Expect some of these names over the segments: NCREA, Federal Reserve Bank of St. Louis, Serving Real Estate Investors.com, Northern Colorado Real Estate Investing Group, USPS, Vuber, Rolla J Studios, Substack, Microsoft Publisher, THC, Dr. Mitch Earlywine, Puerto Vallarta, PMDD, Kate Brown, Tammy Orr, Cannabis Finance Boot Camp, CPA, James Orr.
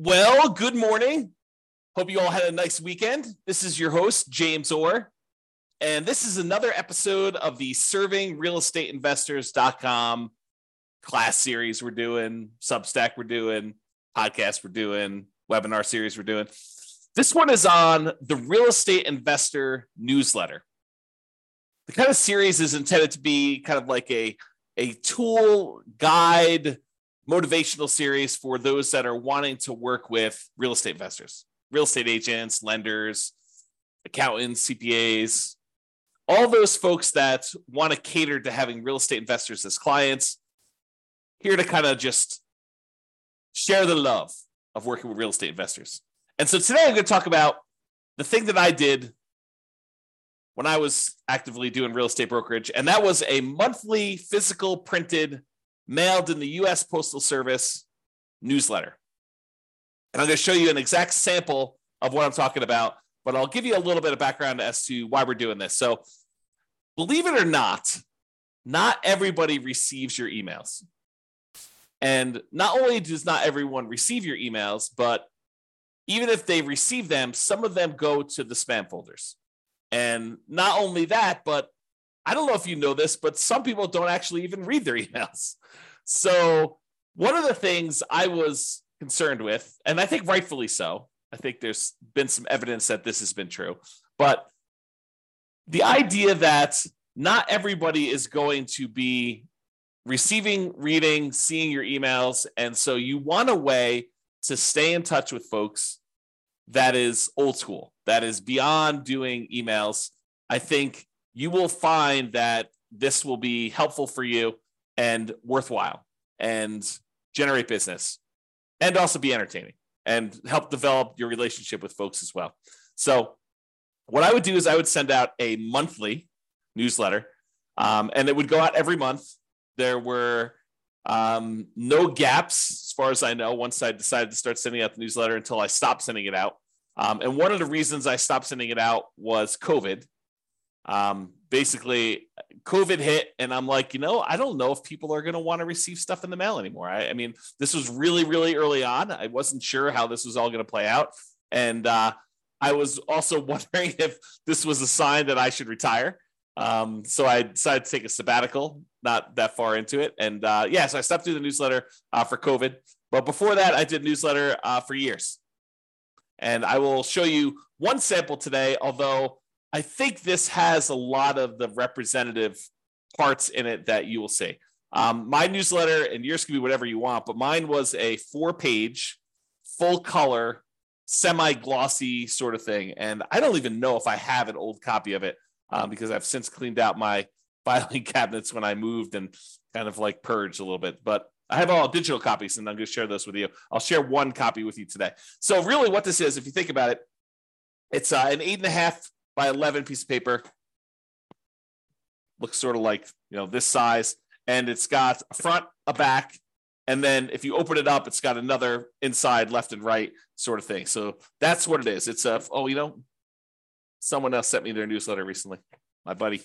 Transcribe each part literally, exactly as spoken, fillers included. Well, good morning. Hope you all had a nice weekend. This is your host, James Orr, and this is another episode of the Serving Real Estate Investors dot com class series we're doing, Substack we're doing, podcast we're doing, webinar series we're doing. This one is on the Real Estate Investor newsletter. The kind of series is intended to be kind of like a, a tool guide, motivational series for those that are wanting to work with real estate investors, real estate agents, lenders, accountants, C P As, all those folks that want to cater to having real estate investors as clients, here to kind of just share the love of working with real estate investors. And so today I'm going to talk about the thing that I did when I was actively doing real estate brokerage, and that was a monthly physical printed mailed in the U S Postal Service newsletter. And I'm going to show you an exact sample of what I'm talking about, but I'll give you a little bit of background as to why we're doing this. So believe it or not, not everybody receives your emails. And not only does not everyone receive your emails, but even if they receive them, some of them go to the spam folders. And not only that, but I don't know if you know this, but some people don't actually even read their emails. So one of the things I was concerned with, and I think rightfully so, I think there's been some evidence that this has been true, but the idea that not everybody is going to be receiving, reading, seeing your emails. And so you want a way to stay in touch with folks that is old school, that is beyond doing emails. I think you will find that this will be helpful for you and worthwhile and generate business and also be entertaining and help develop your relationship with folks as well. So what I would do is I would send out a monthly newsletter um, and it would go out every month. There were um, no gaps as far as I know once I decided to start sending out the newsletter until I stopped sending it out. Um, and one of the reasons I stopped sending it out was COVID. Um, basically COVID hit and I'm like, you know, I don't know if people are going to want to receive stuff in the mail anymore. I, I mean, this was really, really early on. I wasn't sure how this was all going to play out. And, uh, I was also wondering if this was a sign that I should retire. Um, so I decided to take a sabbatical, not that far into it. And, uh, yeah, so I stopped doing the newsletter, uh, for COVID, but before that I did newsletter, uh, for years. And I will show you one sample today, although I think this has a lot of the representative parts in it that you will see. Um, my newsletter, and yours can be whatever you want, but mine was a four-page, full-color, semi-glossy sort of thing. And I don't even know if I have an old copy of it um, because I've since cleaned out my filing cabinets when I moved and kind of like purged a little bit. But I have all digital copies, and I'm going to share those with you. I'll share one copy with you today. So really what this is, if you think about it, it's uh, an eight and a half by eleven piece of paper. Looks sort of like, you know, this size, and it's got a front, a back, and then if you open it up, it's got another inside, left and right sort of thing. So that's what it is. It's a, oh, you know, someone else sent me their newsletter recently, my buddy.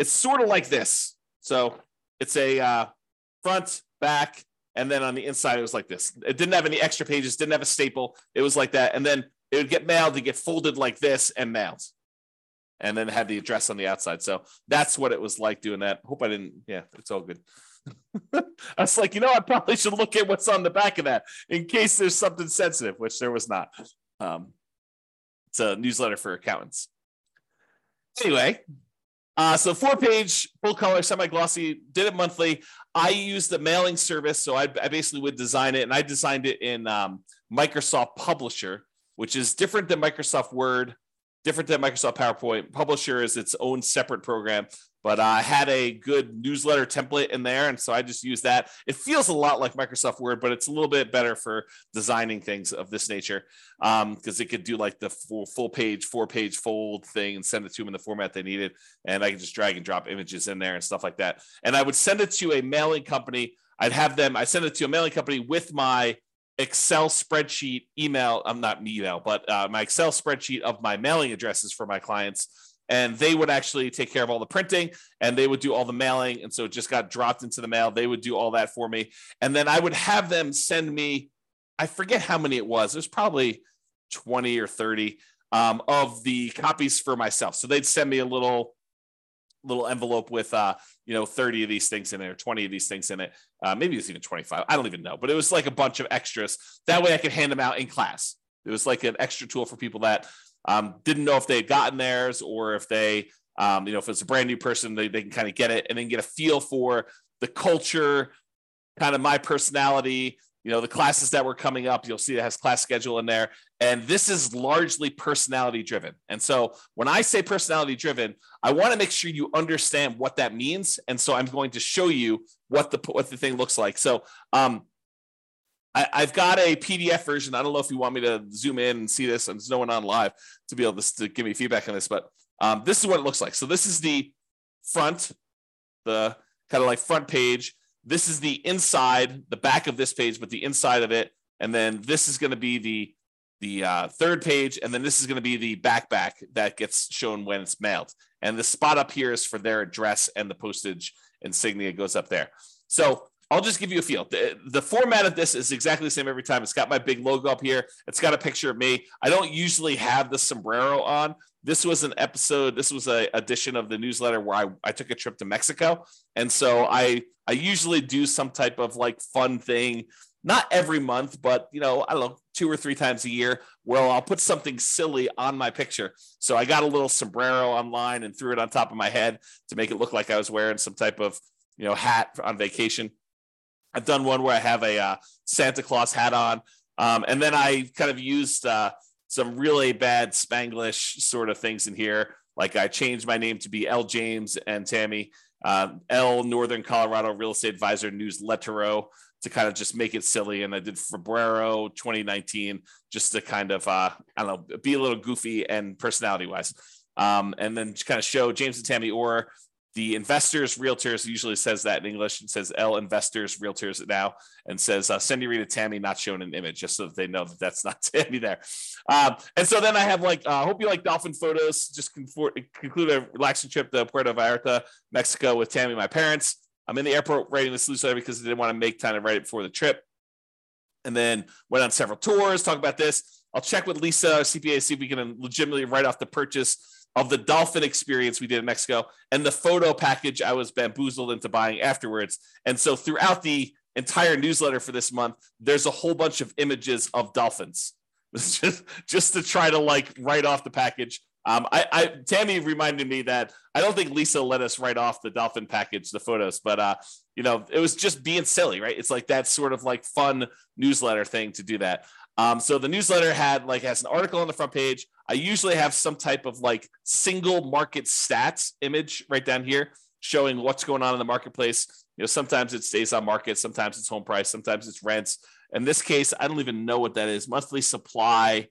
It's sort of like this. So it's a uh, front, back, and then on the inside, it was like this. It didn't have any extra pages, didn't have a staple. It was like that. And then it would get mailed, it'd get folded like this and mailed. And then it had the address on the outside. So that's what it was like doing that. Hope I didn't, yeah, it's all good. I was like, you know, I probably should look at what's on the back of that in case there's something sensitive, which there was not. Um, it's a newsletter for accountants. Anyway, uh, so four-page, full-color, semi-glossy, did it monthly. I used the mailing service, so I, I basically would design it, and I designed it in um, Microsoft Publisher, which is different than Microsoft Word, different than Microsoft PowerPoint. Publisher is its own separate program, but I had a good newsletter template in there, and so I just used that. It feels a lot like Microsoft Word, but it's a little bit better for designing things of this nature um, because it could do like the full, full page, four page fold thing and send it to them in the format they needed, and I could just drag and drop images in there and stuff like that. And I would send it to a mailing company. I'd have them, I send it to a mailing company with my Excel spreadsheet email, I'm not email, but uh, my Excel spreadsheet of my mailing addresses for my clients. And they would actually take care of all the printing, and they would do all the mailing. And so it just got dropped into the mail. They would do all that for me. And then I would have them send me I forget how many it was. There's probably twenty or thirty um, of the copies for myself. So they'd send me a little little envelope with, uh, you know, thirty of these things in it or twenty of these things in it. Uh, maybe it was even twenty-five. I don't even know. But it was like a bunch of extras. That way I could hand them out in class. It was like an extra tool for people that um, didn't know if they had gotten theirs or if they, um, you know, if it's a brand new person, they, they can kind of get it and then get a feel for the culture, kind of my personality, you know, the classes that were coming up. You'll see it has class schedule in there. And this is largely personality driven. And so when I say personality driven, I want to make sure you understand what that means. And so I'm going to show you what the what the thing looks like. So um, I, I've got a P D F version. I don't know if you want me to zoom in and see this. There's no one on live to be able to, to give me feedback on this, but um, this is what it looks like. So this is the front, the kind of like front page. This is the inside, the back of this page, but the inside of it. And then this is going to be the, the uh, third page. And then this is going to be the back back that gets shown when it's mailed. And the spot up here is for their address and the postage insignia goes up there. So I'll just give you a feel. The, the format of this is exactly the same every time. It's got my big logo up here. It's got a picture of me. I don't usually have the sombrero on. This was an episode, this was an edition of the newsletter where I, I took a trip to Mexico. And so I, I usually do some type of like fun thing, not every month, but you know, I don't know, two or three times a year where I'll put something silly on my picture. So I got a little sombrero online and threw it on top of my head to make it look like I was wearing some type of, you know, hat on vacation. I've done one where I have a uh, Santa Claus hat on. Um, and then I kind of used uh, some really bad Spanglish sort of things in here. Like I changed my name to be L. James and Tammy, um, L. Northern Colorado Real Estate Advisor Newslettero to kind of just make it silly. And I did Febrero twenty nineteen just to kind of, uh, I don't know, be a little goofy and personality wise. Um, and then kind of show James and Tammy Orr. The investors, realtors, usually says that in English. It says L investors, realtors now, and says uh, send your read to Tammy, not shown an image, just so that they know that that's not Tammy there. Um, and so then I have like, I uh, hope you like dolphin photos. Just confor- conclude a relaxing trip to Puerto Vallarta, Mexico with Tammy, my parents. I'm in the airport writing this loose letter because I didn't want to make time to write it before the trip. And then went on several tours, talk about this. I'll check with Lisa, our C P A, see if we can legitimately write off the purchase of the dolphin experience we did in Mexico and the photo package I was bamboozled into buying afterwards. And so throughout the entire newsletter for this month, there's a whole bunch of images of dolphins just, just to try to like write off the package. Um, I, I Tammy reminded me that I don't think Lisa let us write off the dolphin package, the photos, but uh, you know, it was just being silly, right? It's like that sort of like fun newsletter thing to do that. Um, so the newsletter had like has an article on the front page. I usually have some type of like single market stats image right down here showing what's going on in the marketplace. You know, sometimes it stays on market, sometimes it's home price, sometimes it's rents. In this case, I don't even know what that is. Monthly supply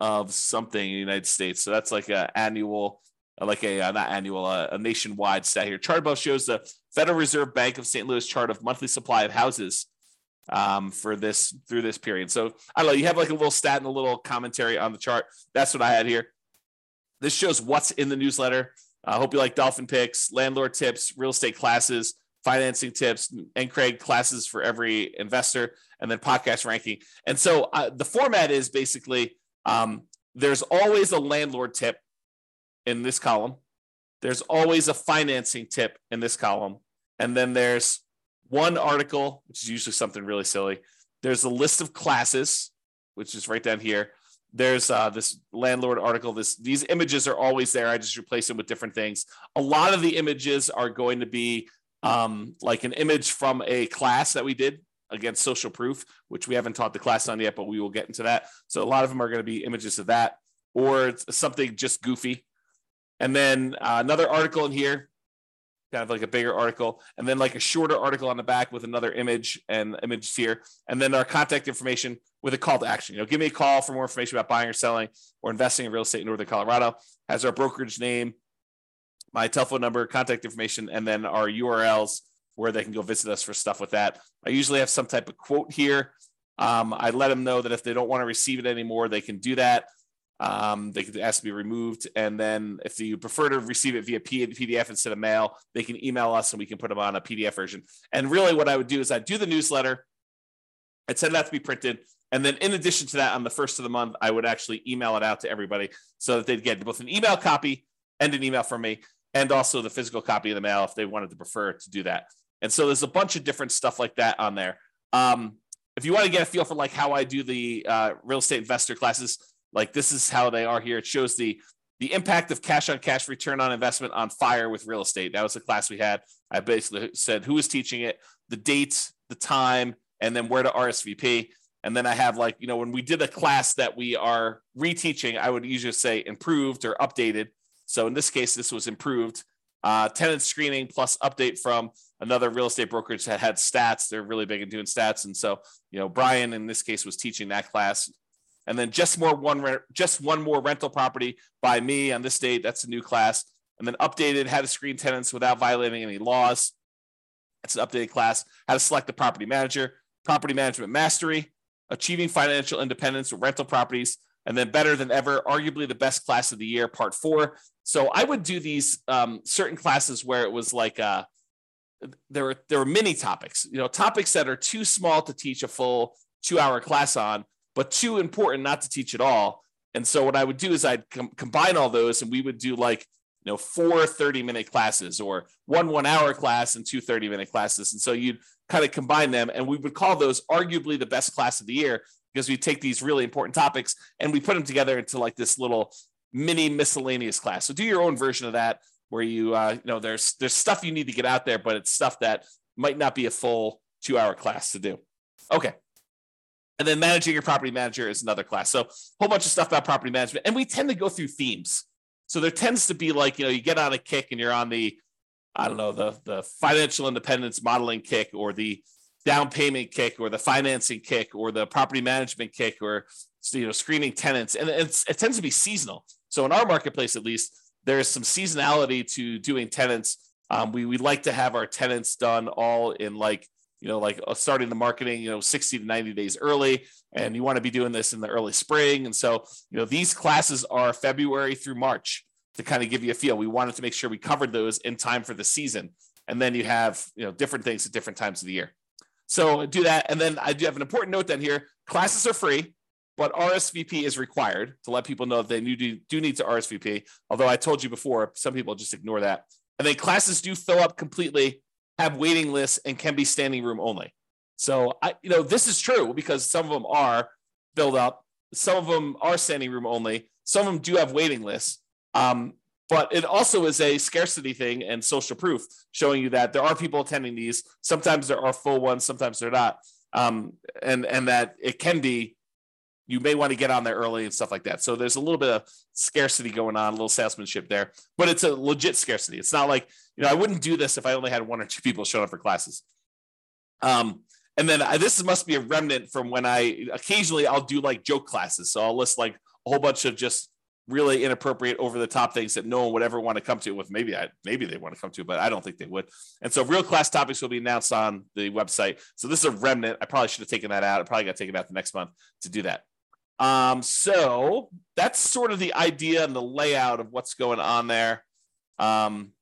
of something in the United States. So that's like a annual, like a uh, not annual, uh, a nationwide stat here. Chart above shows the Federal Reserve Bank of Saint Louis chart of monthly supply of houses um for this through this period. So I don't know, you have like a little stat and a little commentary on the chart. That's what I had here. This shows what's in the newsletter. I uh, hope you like dolphin picks, landlord tips, real estate classes, financing tips, and Craig classes for every investor, and then podcast ranking. And so uh, the format is basically um there's always a landlord tip in this column, there's always a financing tip in this column, and then there's one article, which is usually something really silly. There's a list of classes, which is right down here. There's uh, this landlord article. This, these images are always there. I just replace them with different things. A lot of the images are going to be um, like an image from a class that we did against social proof, which we haven't taught the class on yet, but we will get into that. So a lot of them are going to be images of that or something just goofy. And then uh, another article in here, kind of like a bigger article, and then like a shorter article on the back with another image and images here, and then our contact information with a call to action. You know, give me a call for more information about buying or selling or investing in real estate in Northern Colorado. Has our brokerage name, my telephone number, contact information, and then our U R Ls where they can go visit us for stuff with that. I usually have some type of quote here. Um, I let them know that if they don't want to receive it anymore, they can do that. Um, they could ask to be removed. And then if you prefer to receive it via P D F instead of mail, they can email us and we can put them on a P D F version. And really what I would do is I'd do the newsletter. I'd send that to be printed. And then in addition to that, on the first of the month, I would actually email it out to everybody so that they'd get both an email copy and an email from me, and also the physical copy of the mail if they wanted to prefer to do that. And so there's a bunch of different stuff like that on there. Um, if you want to get a feel for like how I do the uh, real estate investor classes, like this is how they are here. It shows the The impact of cash on cash return on investment on fire with real estate. That was a class we had. I basically said who was teaching it, the date, the time, and then where to R S V P. And then I have like, you know, when we did a class that we are reteaching, I would usually say improved or updated. So in this case, this was improved. Uh, tenant screening plus update from another real estate brokerage that had stats. They're really big at doing stats. And so, you know, Brian in this case was teaching that class. And then just more one just one more rental property by me on this date. That's a new class. And then updated how to screen tenants without violating any laws. That's an updated class. How to select a property manager, property management mastery, achieving financial independence with rental properties, and then better than ever, arguably the best class of the year, part four. So I would do these um, certain classes where it was like uh, there were there were many topics, you know, topics that are too small to teach a full two hour class on, but too important not to teach at all. And so what I would do is I'd com- combine all those, and we would do like, you know, four thirty-minute classes or one one-hour class and two thirty-minute classes. And so you'd kind of combine them, and we would call those arguably the best class of the year because we take these really important topics and we put them together into like this little mini miscellaneous class. So do your own version of that where you, uh, you know, there's there's stuff you need to get out there, but it's stuff that might not be a full two-hour class to do. Okay. And then managing your property manager is another class. So a whole bunch of stuff about property management. And we tend to go through themes. So there tends to be like, you know, you get on a kick and you're on the, I don't know, the, the financial independence modeling kick or the down payment kick or the financing kick or the property management kick or, you know, screening tenants. And it's, it tends to be seasonal. So in our marketplace, at least, there is some seasonality to doing tenants. Um, we, we like to have our tenants done all in like, you know, like starting the marketing, you know, sixty to ninety days early, and you want to be doing this in the early spring. And so, you know, these classes are February through March to kind of give you a feel. We wanted to make sure we covered those in time for the season. And then you have, you know, different things at different times of the year. So do that. And then I do have an important note down here. Classes are free, but R S V P is required to let people know that they do need to R S V P. Although I told you before, some people just ignore that. And then classes do fill up completely, have waiting lists, and can be standing room only. So, I, you know, this is true because some of them are filled up. Some of them are standing room only. Some of them do have waiting lists. Um, but it also is a scarcity thing and social proof showing you that there are people attending these. Sometimes there are full ones, sometimes they're not. Um, and, and that it can be, you may want to get on there early and stuff like that. So there's a little bit of scarcity going on, a little salesmanship there, but it's a legit scarcity. It's not like, you know, I wouldn't do this if I only had one or two people showing up for classes. Um, and then I, this must be a remnant from when I, occasionally I'll do like joke classes. So I'll list like a whole bunch of just really inappropriate over the top things that no one would ever want to come to with. Maybe I, maybe they want to come to, but I don't think they would. And so real class topics will be announced on the website. So this is a remnant. I probably should have taken that out. I probably got taken out the next month to do that. Um, so that's sort of the idea and the layout of what's going on there. Um,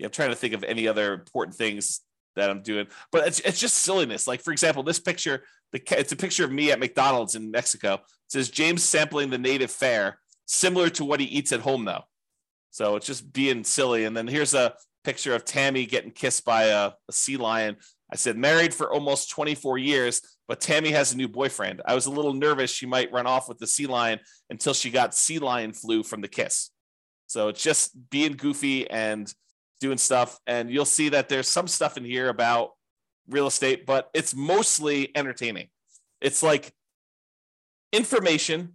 yeah, I'm trying to think of any other important things that I'm doing, but it's, it's just silliness. Like for example, this picture, the it's a picture of me at McDonald's in Mexico. It says James sampling the native fare, similar to what he eats at home though. So it's just being silly. And then here's a picture of Tammy getting kissed by a, a sea lion. I said, married for almost twenty-four years, but Tammy has a new boyfriend. I was a little nervous she might run off with the sea lion until she got sea lion flu from the kiss. So it's just being goofy and doing stuff. And you'll see that there's some stuff in here about real estate, but it's mostly entertaining. It's like information,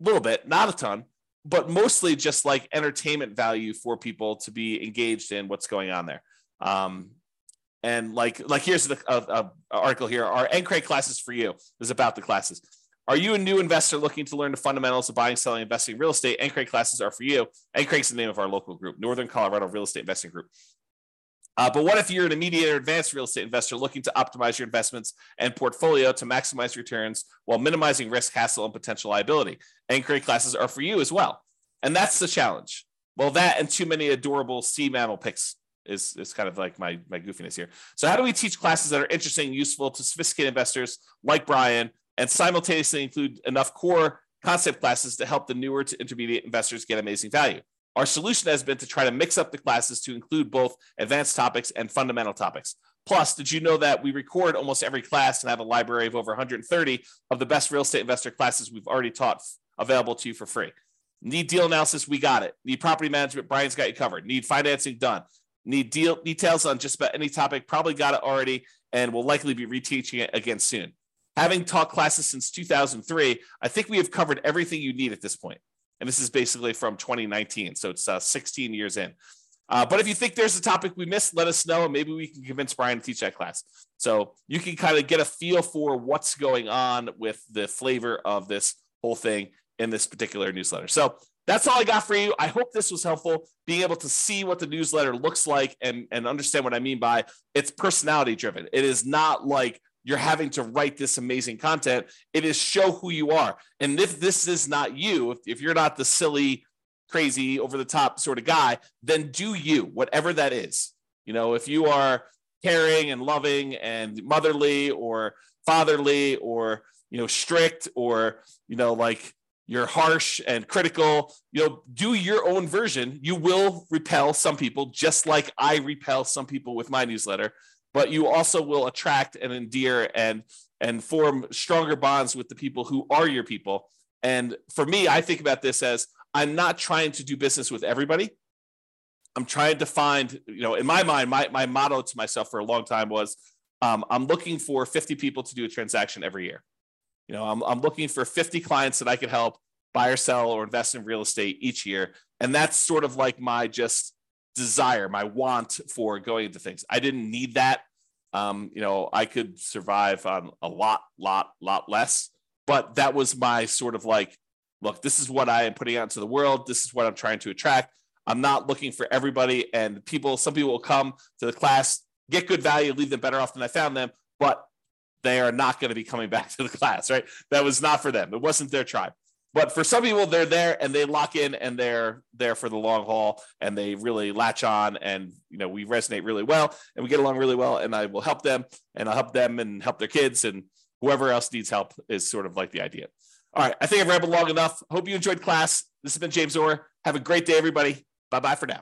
a little bit, not a ton, but mostly just like entertainment value for people to be engaged in what's going on there. Um, And like, like here's the uh, uh, article here. Are NCREA classes for you? This is about the classes. Are you a new investor looking to learn the fundamentals of buying, selling, investing in real estate? NCREA classes are for you. NCREA is the name of our local group, Northern Colorado Real Estate Investing Group. Uh, but what if you're an intermediate or advanced real estate investor looking to optimize your investments and portfolio to maximize returns while minimizing risk, hassle, and potential liability? NCREA classes are for you as well. And that's the challenge. Well, that and too many adorable sea mammal pics is, is kind of like my, my goofiness here. So how do we teach classes that are interesting, useful to sophisticated investors like Brian, and simultaneously include enough core concept classes to help the newer to intermediate investors get amazing value? Our solution has been to try to mix up the classes to include both advanced topics and fundamental topics. Plus, did you know that we record almost every class and have a library of over one hundred thirty of the best real estate investor classes we've already taught available to you for free? Need deal analysis? We got it. Need property management? Brian's got you covered. Need financing? Done. Need deal details on just about any topic? Probably got it already, and we'll likely be reteaching it again soon. Having taught classes since two thousand three, I think we have covered everything you need at this point. And this is basically from twenty nineteen, so it's uh, sixteen years in. Uh, but if you think there's a topic we missed, let us know, and maybe we can convince Brian to teach that class. So you can kind of get a feel for what's going on with the flavor of this whole thing in this particular newsletter. So that's all I got for you. I hope this was helpful, being able to see what the newsletter looks like and, and understand what I mean by it's personality driven. It is not like you're having to write this amazing content. It is show who you are. And if this is not you, if, if you're not the silly, crazy, over the top sort of guy, then do you, whatever that is. You know, if you are caring and loving and motherly or fatherly or, you know, strict or, you know, like you're harsh and critical, you know, do your own version. You will repel some people, just like I repel some people with my newsletter, but you also will attract and endear and, and form stronger bonds with the people who are your people. And for me, I think about this as, I'm not trying to do business with everybody. I'm trying to find, you know, in my mind, my, my motto to myself for a long time was, um, I'm looking for fifty people to do a transaction every year. You know, I'm, I'm looking for fifty clients that I could help buy or sell or invest in real estate each year. And that's sort of like my just desire, my want for going into things. I didn't need that. Um, you know, I could survive on a lot, lot, lot less, but that was my sort of like, look, this is what I am putting out into the world. This is what I'm trying to attract. I'm not looking for everybody, and people, some people will come to the class, get good value, leave them better off than I found them, but they are not going to be coming back to the class, right? That was not for them. It wasn't their tribe. But for some people, they're there and they lock in and they're there for the long haul and they really latch on, and, you know, we resonate really well and we get along really well, and I will help them and I'll help them and help their kids, and whoever else needs help is sort of like the idea. All right, I think I've rambled long enough. Hope you enjoyed class. This has been James Orr. Have a great day, everybody. Bye-bye for now.